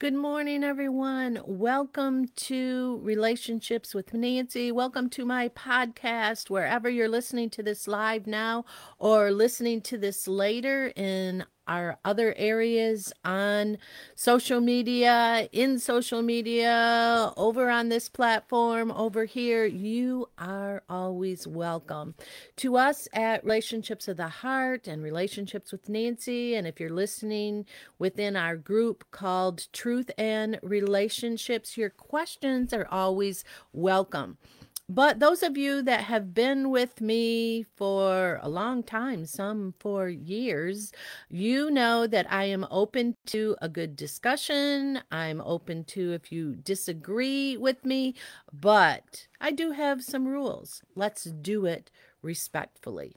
Good morning, everyone. Welcome to Relationships with Nancy. Welcome to my podcast, wherever you're listening to this live now or listening to this later in our other areas on social media, in social media, over on this platform, over here. You are always welcome to us at Relationships of the Heart and Relationships with Nancy. And if you're listening within our group called Truth and Relationships, your questions are always welcome. But those of you that have been with me for a long time, some for years, you know that I am open to a good discussion. I'm open to if you disagree with me, but I do have some rules. Let's do it respectfully.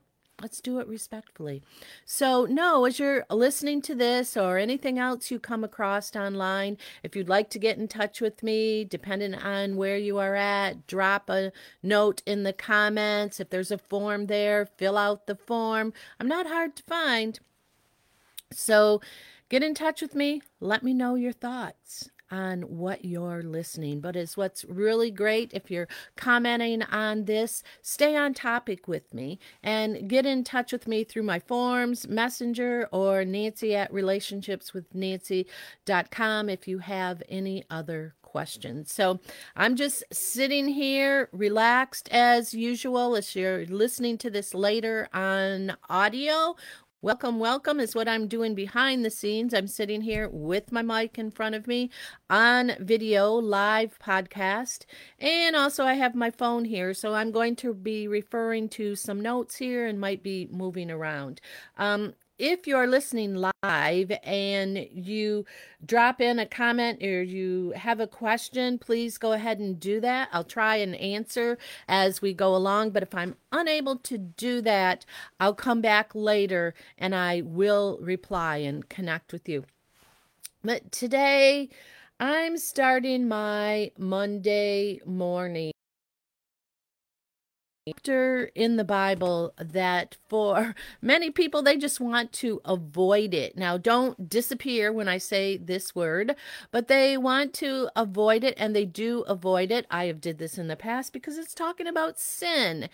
So no, as you're listening to this or anything else you come across online, if you'd like to get in touch with me, depending on where you are at, drop a note in the comments. If there's a form there, fill out the form. I'm not hard to find. So get in touch with me. Let me know your thoughts on what you're listening. But it's what's really great if you're commenting on this, stay on topic with me and get in touch with me through my forms, Messenger, or Nancy at relationshipswithnancy.com if you have any other questions. So I'm just sitting here relaxed as usual. As you're listening to this later on audio, welcome, welcome is what I'm doing behind the scenes. I'm sitting here with my mic in front of me on video, live podcast, and also I have my phone here, so I'm going to be referring to some notes here and might be moving around. If you're listening live and you drop in a comment or you have a question, please go ahead and do that. I'll try and answer as we go along, but if I'm unable to do that, I'll come back later and I will reply and connect with you. But today, I'm starting my Monday morning chapter in the Bible that for many people, they just want to avoid it. Now, don't disappear when I say this word, but they want to avoid it, and they do avoid it. I have did this in the past because it's talking about sin,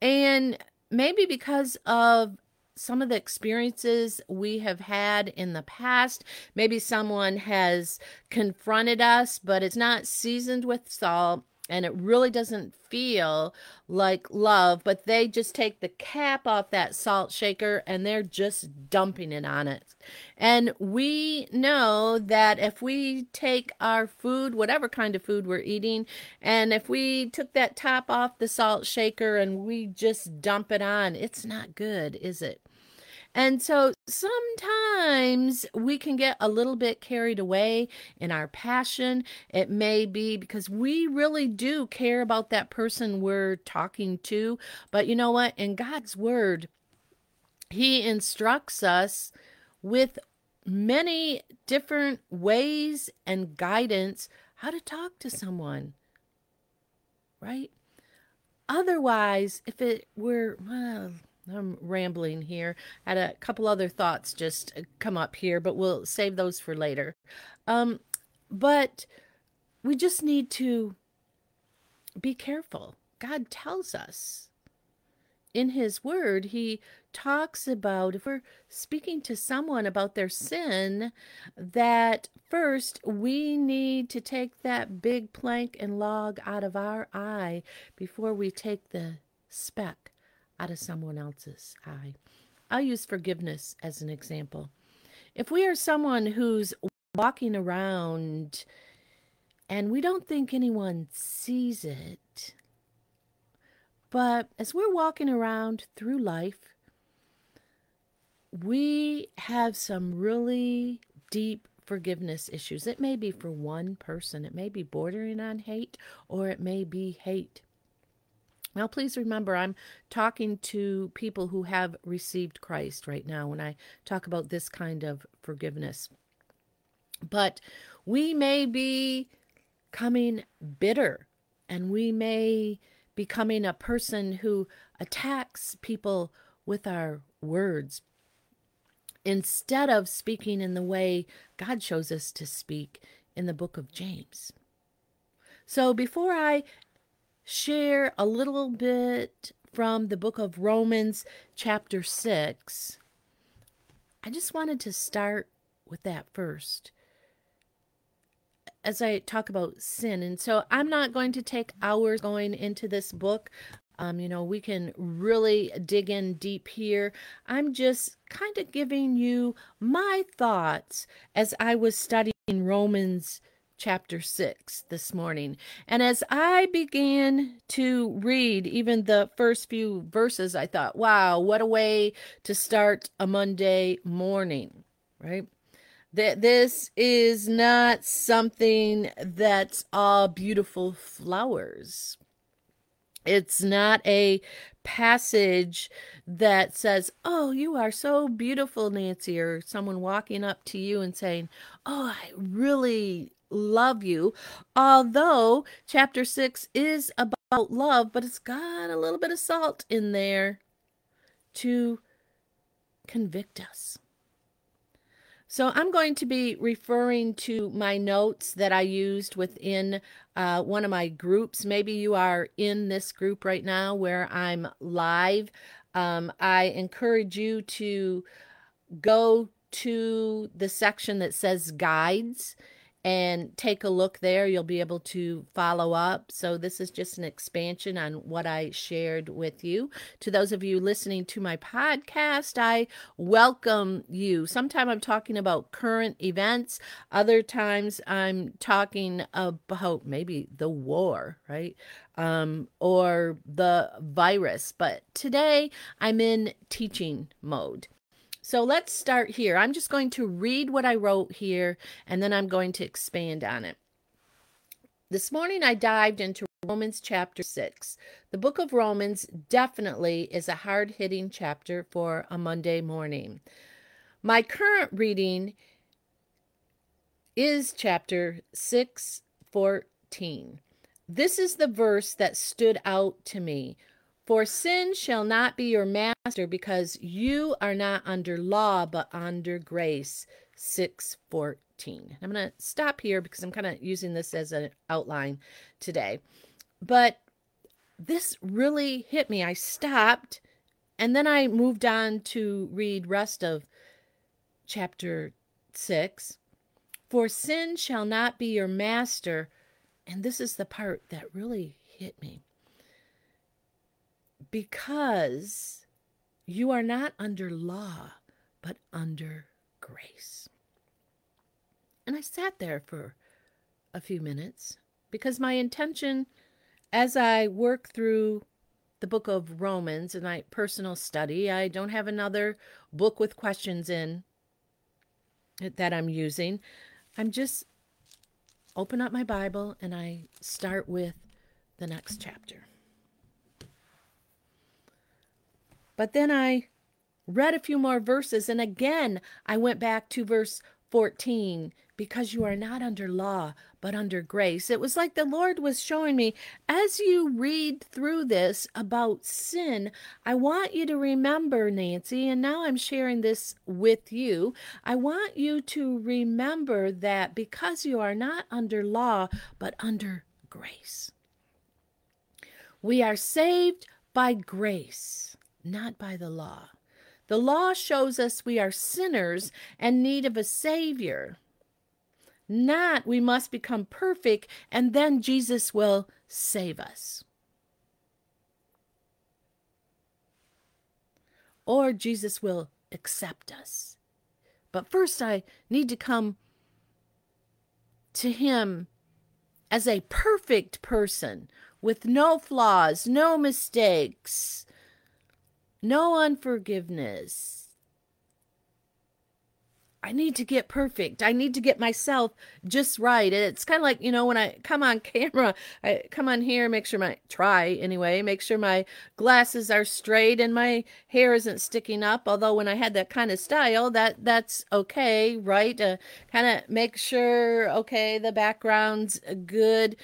and maybe because of some of the experiences we have had in the past. Maybe someone has confronted us, but it's not seasoned with salt, and it really doesn't feel like love, but they just take the cap off that salt shaker and they're just dumping it on it. And we know that if we take our food, whatever kind of food we're eating, and if we took that top off the salt shaker and we just dump it on, it's not good, is it? And so sometimes we can get a little bit carried away in our passion. It may be because we really do care about that person we're talking to. But you know what? In God's word, he instructs us with many different ways and guidance how to talk to someone, right? Otherwise, if it were, well, I'm rambling here. I had a couple other thoughts just come up here, but we'll save those for later. But we just need to be careful. God tells us in his word, he talks about if we're speaking to someone about their sin, that first we need to take that big plank and log out of our eye before we take the speck out of someone else's eye. I'll use forgiveness as an example. If we are someone who's walking around and we don't think anyone sees it, but as we're walking around through life, we have some really deep forgiveness issues. It may be for one person. It may be bordering on hate, or it may be hate. Now, please remember, I'm talking to people who have received Christ right now when I talk about this kind of forgiveness. But we may be coming bitter, and we may be coming a person who attacks people with our words instead of speaking in the way God shows us to speak in the book of James. So before I share a little bit from the book of Romans chapter 6, I just wanted to start with that first, as I talk about sin. And so I'm not going to take hours going into this book. We can really dig in deep here. I'm just kind of giving you my thoughts as I was studying Romans chapter 6 this morning. And as I began to read even the first few verses, I thought, wow, what a way to start a Monday morning, right? That this is not something that's all beautiful flowers. It's not a passage that says, oh, you are so beautiful, Nancy, or someone walking up to you and saying, oh, I really love you. Although chapter 6 is about love, but it's got a little bit of salt in there to convict us. So I'm going to be referring to my notes that I used within one of my groups. Maybe you are in this group right now where I'm live. I encourage you to go to the section that says guides and take a look there. You'll be able to follow up. So this is just an expansion on what I shared with you. To those of you listening to my podcast, I welcome you. Sometimes I'm talking about current events. Other times I'm talking about maybe the war, right? Or the virus. But today I'm in teaching mode. So let's start here. I'm just going to read what I wrote here, and then I'm going to expand on it. This morning I dived into Romans chapter 6. The book of Romans definitely is a hard-hitting chapter for a Monday morning. My current reading is chapter 6:14. This is the verse that stood out to me. For sin shall not be your master, because you are not under law, but under grace, 6:14. I'm going to stop here because I'm kind of using this as an outline today. But this really hit me. I stopped, and then I moved on to read rest of chapter 6. For sin shall not be your master. And this is the part that really hit me. Because you are not under law, but under grace. And I sat there for a few minutes because my intention as I work through the book of Romans in my personal study, I don't have another book with questions in it that I'm using. I'm just open up my Bible and I start with the next chapter. But then I read a few more verses, and again, I went back to verse 14, because you are not under law, but under grace. It was like the Lord was showing me, as you read through this about sin, I want you to remember, Nancy, and now I'm sharing this with you, I want you to remember that because you are not under law, but under grace. We are saved by grace, not by the law. The law shows us we are sinners and need of a Savior. Not we must become perfect and then Jesus will save us. Or Jesus will accept us. But first I need to come to Him as a perfect person with no flaws, no mistakes, no unforgiveness. I need to get perfect. I need to get myself just right. And it's kind of like, when I come on camera, I come on here, make sure my glasses are straight and my hair isn't sticking up. Although when I had that kind of style, that's okay, right? Kind of make sure, okay, the background's good.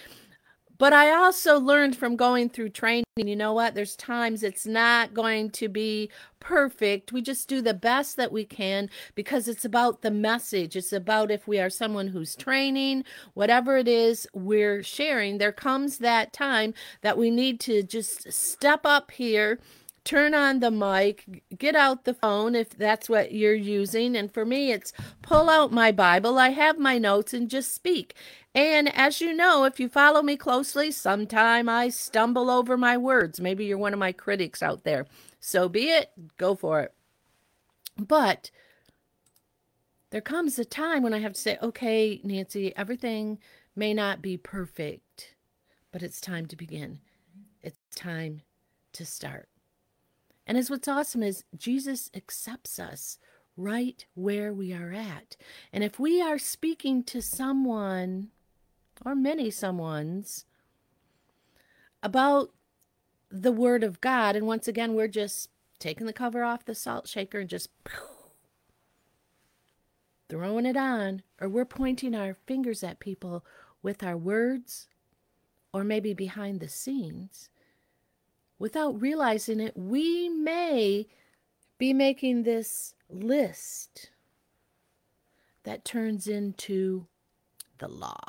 But I also learned from going through training, you know what? There's times it's not going to be perfect. We just do the best that we can because it's about the message. It's about if we are someone who's training, whatever it is we're sharing, there comes that time that we need to just step up here, turn on the mic, get out the phone if that's what you're using. And for me, it's pull out my Bible. I have my notes and just speak. And as you know, if you follow me closely, sometime I stumble over my words. Maybe you're one of my critics out there. So be it. Go for it. But there comes a time when I have to say, okay, Nancy, everything may not be perfect, but it's time to begin. It's time to start. And is what's awesome is Jesus accepts us right where we are at. And if we are speaking to someone, or many someones, about the Word of God, and once again, we're just taking the cover off the salt shaker and just throwing it on, or we're pointing our fingers at people with our words, or maybe behind the scenes, without realizing it, we may be making this list that turns into the law,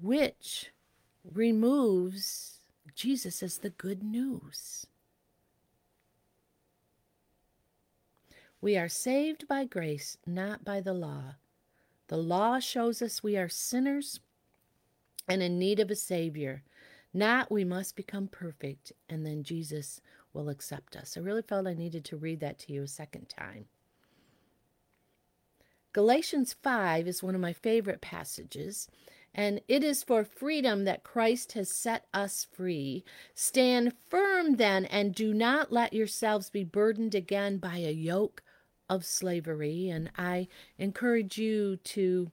which removes Jesus as the good news. We are saved by grace, not by the law. The law shows us we are sinners and in need of a Savior. Not we must become perfect, and then Jesus will accept us. I really felt I needed to read that to you a second time. Galatians 5 is one of my favorite passages, and it is for freedom that Christ has set us free. Stand firm then, and do not let yourselves be burdened again by a yoke of slavery. And I encourage you to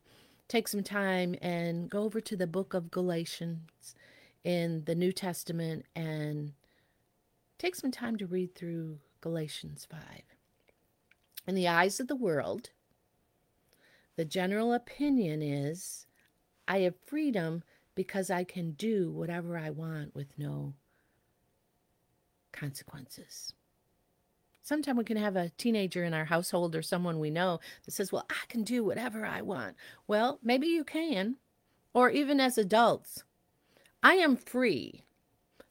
take some time and go over to the book of Galatians in the New Testament and take some time to read through Galatians 5. In the eyes of the world, the general opinion is, I have freedom because I can do whatever I want with no consequences. Sometimes we can have a teenager in our household or someone we know that says, well, I can do whatever I want. Well, maybe you can, or even as adults, I am free,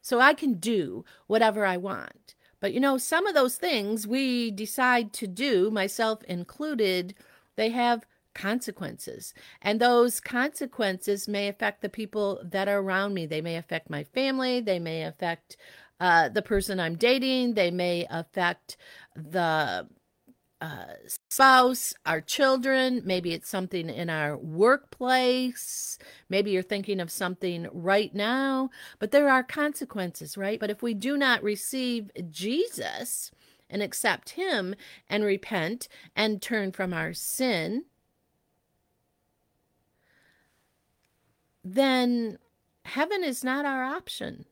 so I can do whatever I want. But you know, some of those things we decide to do, myself included, they have consequences. And those consequences may affect the people that are around me. They may affect my family. They may affect the person I'm dating. They may affect the spouse, our children, maybe it's something in our workplace, maybe you're thinking of something right now, but there are consequences, right? But if we do not receive Jesus and accept him and repent and turn from our sin, then heaven is not our option.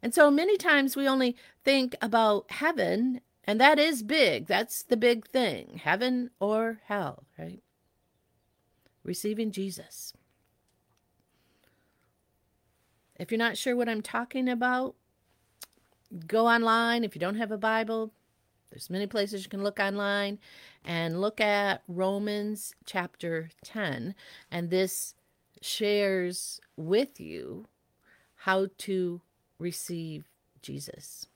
And so many times we only think about heaven. And that is big. That's the big thing. Heaven or hell, right? Receiving Jesus. If you're not sure what I'm talking about, go online. If you don't have a Bible, there's many places you can look online and look at Romans chapter 10. And this shares with you how to receive Jesus.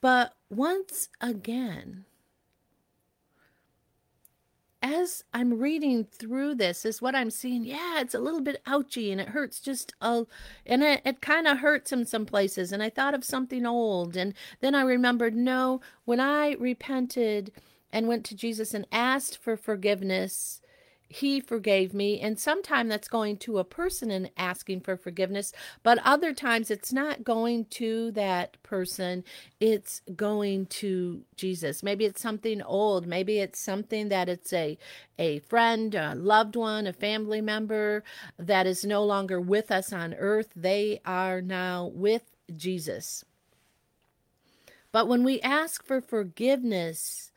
But once again, as I'm reading through this, is what I'm seeing. Yeah, it's a little bit ouchy and it hurts just a, and it kind of hurts in some places. And I thought of something old. And then I remembered, no, when I repented and went to Jesus and asked for forgiveness, he forgave me. And sometimes that's going to a person and asking for forgiveness, but other times it's not going to that person. It's going to Jesus. Maybe it's something old. Maybe it's something that it's a friend, a loved one, a family member that is no longer with us on earth. They are now with Jesus. But when we ask for forgiveness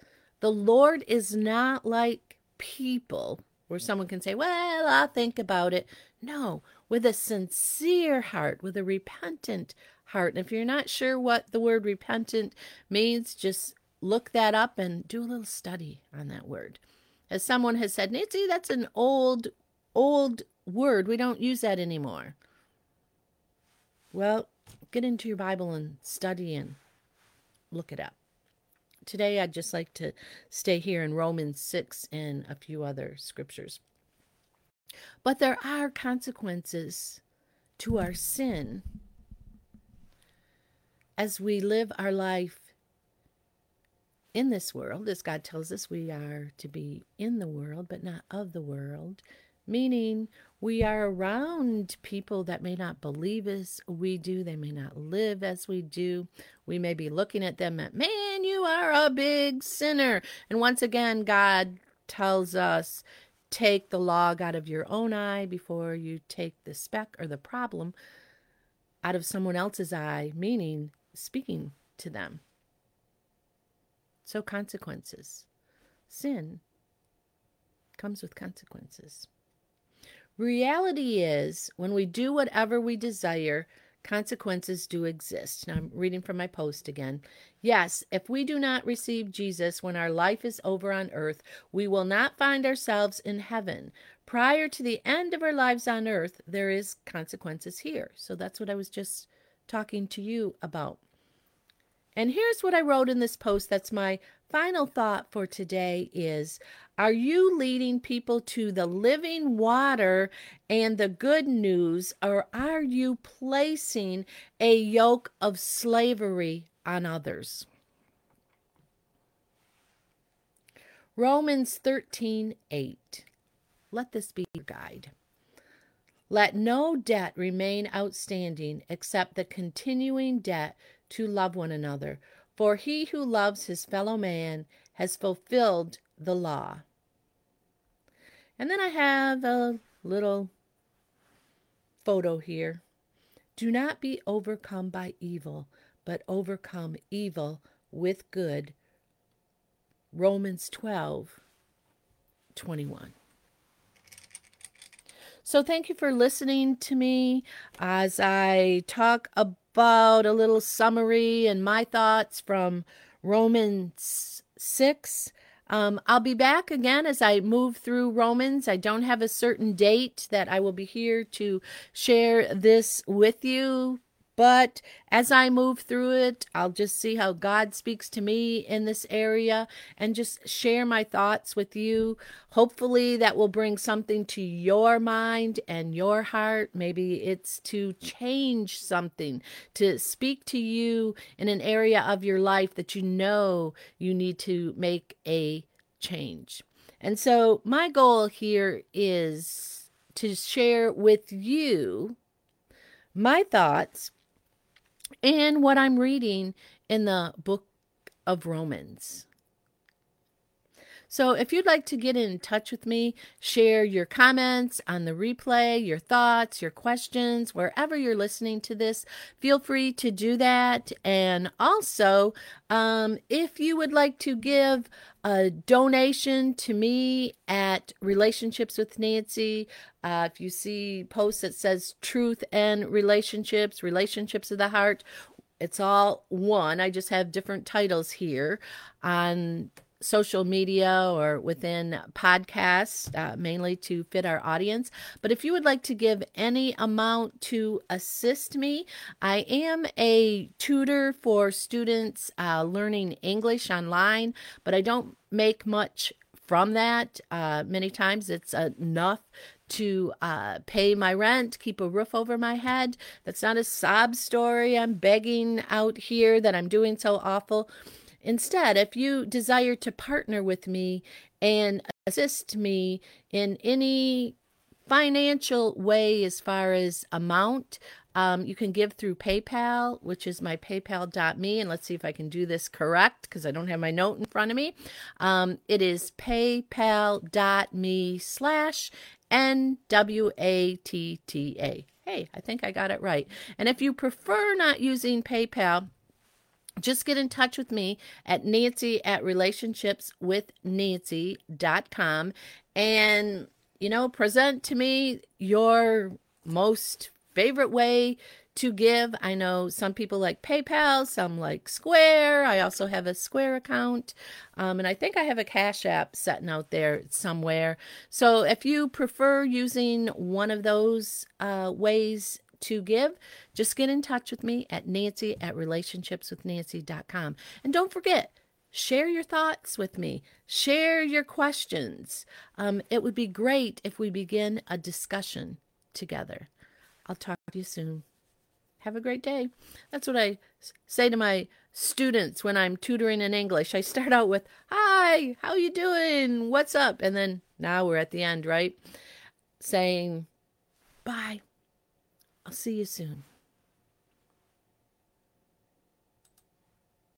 The Lord is not like people where someone can say, well, I'll think about it. No, with a sincere heart, with a repentant heart. And if you're not sure what the word repentant means, just look that up and do a little study on that word. As someone has said, Nancy, that's an old word. We don't use that anymore. Well, get into your Bible and study and look it up. Today, I'd just like to stay here in Romans 6 and a few other scriptures. But there are consequences to our sin as we live our life in this world. As God tells us, we are to be in the world, but not of the world. Meaning we are around people that may not believe as we do. They may not live as we do. We may be looking at them at, man, you are a big sinner. And once again, God tells us, take the log out of your own eye before you take the speck or the problem out of someone else's eye, meaning speaking to them. So consequences. Sin comes with consequences. Reality is, when we do whatever we desire, consequences do exist. Now, I'm reading from my post again. Yes, if we do not receive Jesus when our life is over on earth, we will not find ourselves in heaven. Prior to the end of our lives on earth, there is consequences here. So that's what I was just talking to you about. And here's what I wrote in this post. That's my final thought for today is, are you leading people to the living water and the good news, or are you placing a yoke of slavery on others? Romans 13:8. Let this be your guide. Let no debt remain outstanding except the continuing debt to love one another. For he who loves his fellow man has fulfilled the law. And then I have a little photo here. Do not be overcome by evil, but overcome evil with good. Romans 12:21. So thank you for listening to me as I talk about a little summary and my thoughts from Romans 6. I'll be back again as I move through Romans. I don't have a certain date that I will be here to share this with you, but as I move through it, I'll just see how God speaks to me in this area and just share my thoughts with you. Hopefully that will bring something to your mind and your heart. Maybe it's to change something, to speak to you in an area of your life that you know you need to make a change. And so my goal here is to share with you my thoughts and what I'm reading in the book of Romans. So if you'd like to get in touch with me, share your comments on the replay, your thoughts, your questions, wherever you're listening to this, feel free to do that. And also, if you would like to give a donation to me at Relationships with Nancy, if you see posts that says Truth and Relationships, Relationships of the Heart, it's all one. I just have different titles here on social media or within podcasts, mainly to fit our audience. But if you would like to give any amount to assist me, I am a tutor for students learning English online, but I don't make much from that. Many times it's enough to pay my rent, keep a roof over my head. That's not a sob story I'm begging out here that I'm doing so awful. Instead, if you desire to partner with me and assist me in any financial way as far as amount, you can give through PayPal, which is my paypal.me. And let's see if I can do this correct because I don't have my note in front of me. It is paypal.me/NWATTA. Hey, I think I got it right. And if you prefer not using PayPal, just get in touch with me at Nancy@relationshipswithnancy.com and, you know, present to me your most favorite way to give. I know some people like PayPal, some like Square. I also have a Square account. And I think I have a Cash App sitting out there somewhere. So if you prefer using one of those ways to give, just get in touch with me at Nancy@relationshipswithnancy.com. And don't forget, share your thoughts with me. Share your questions. It would be great if we begin a discussion together. I'll talk to you soon. Have a great day. That's what I say to my students when I'm tutoring in English. I start out with, hi, how you doing? What's up? And then now we're at the end, right? Saying, bye. I'll see you soon.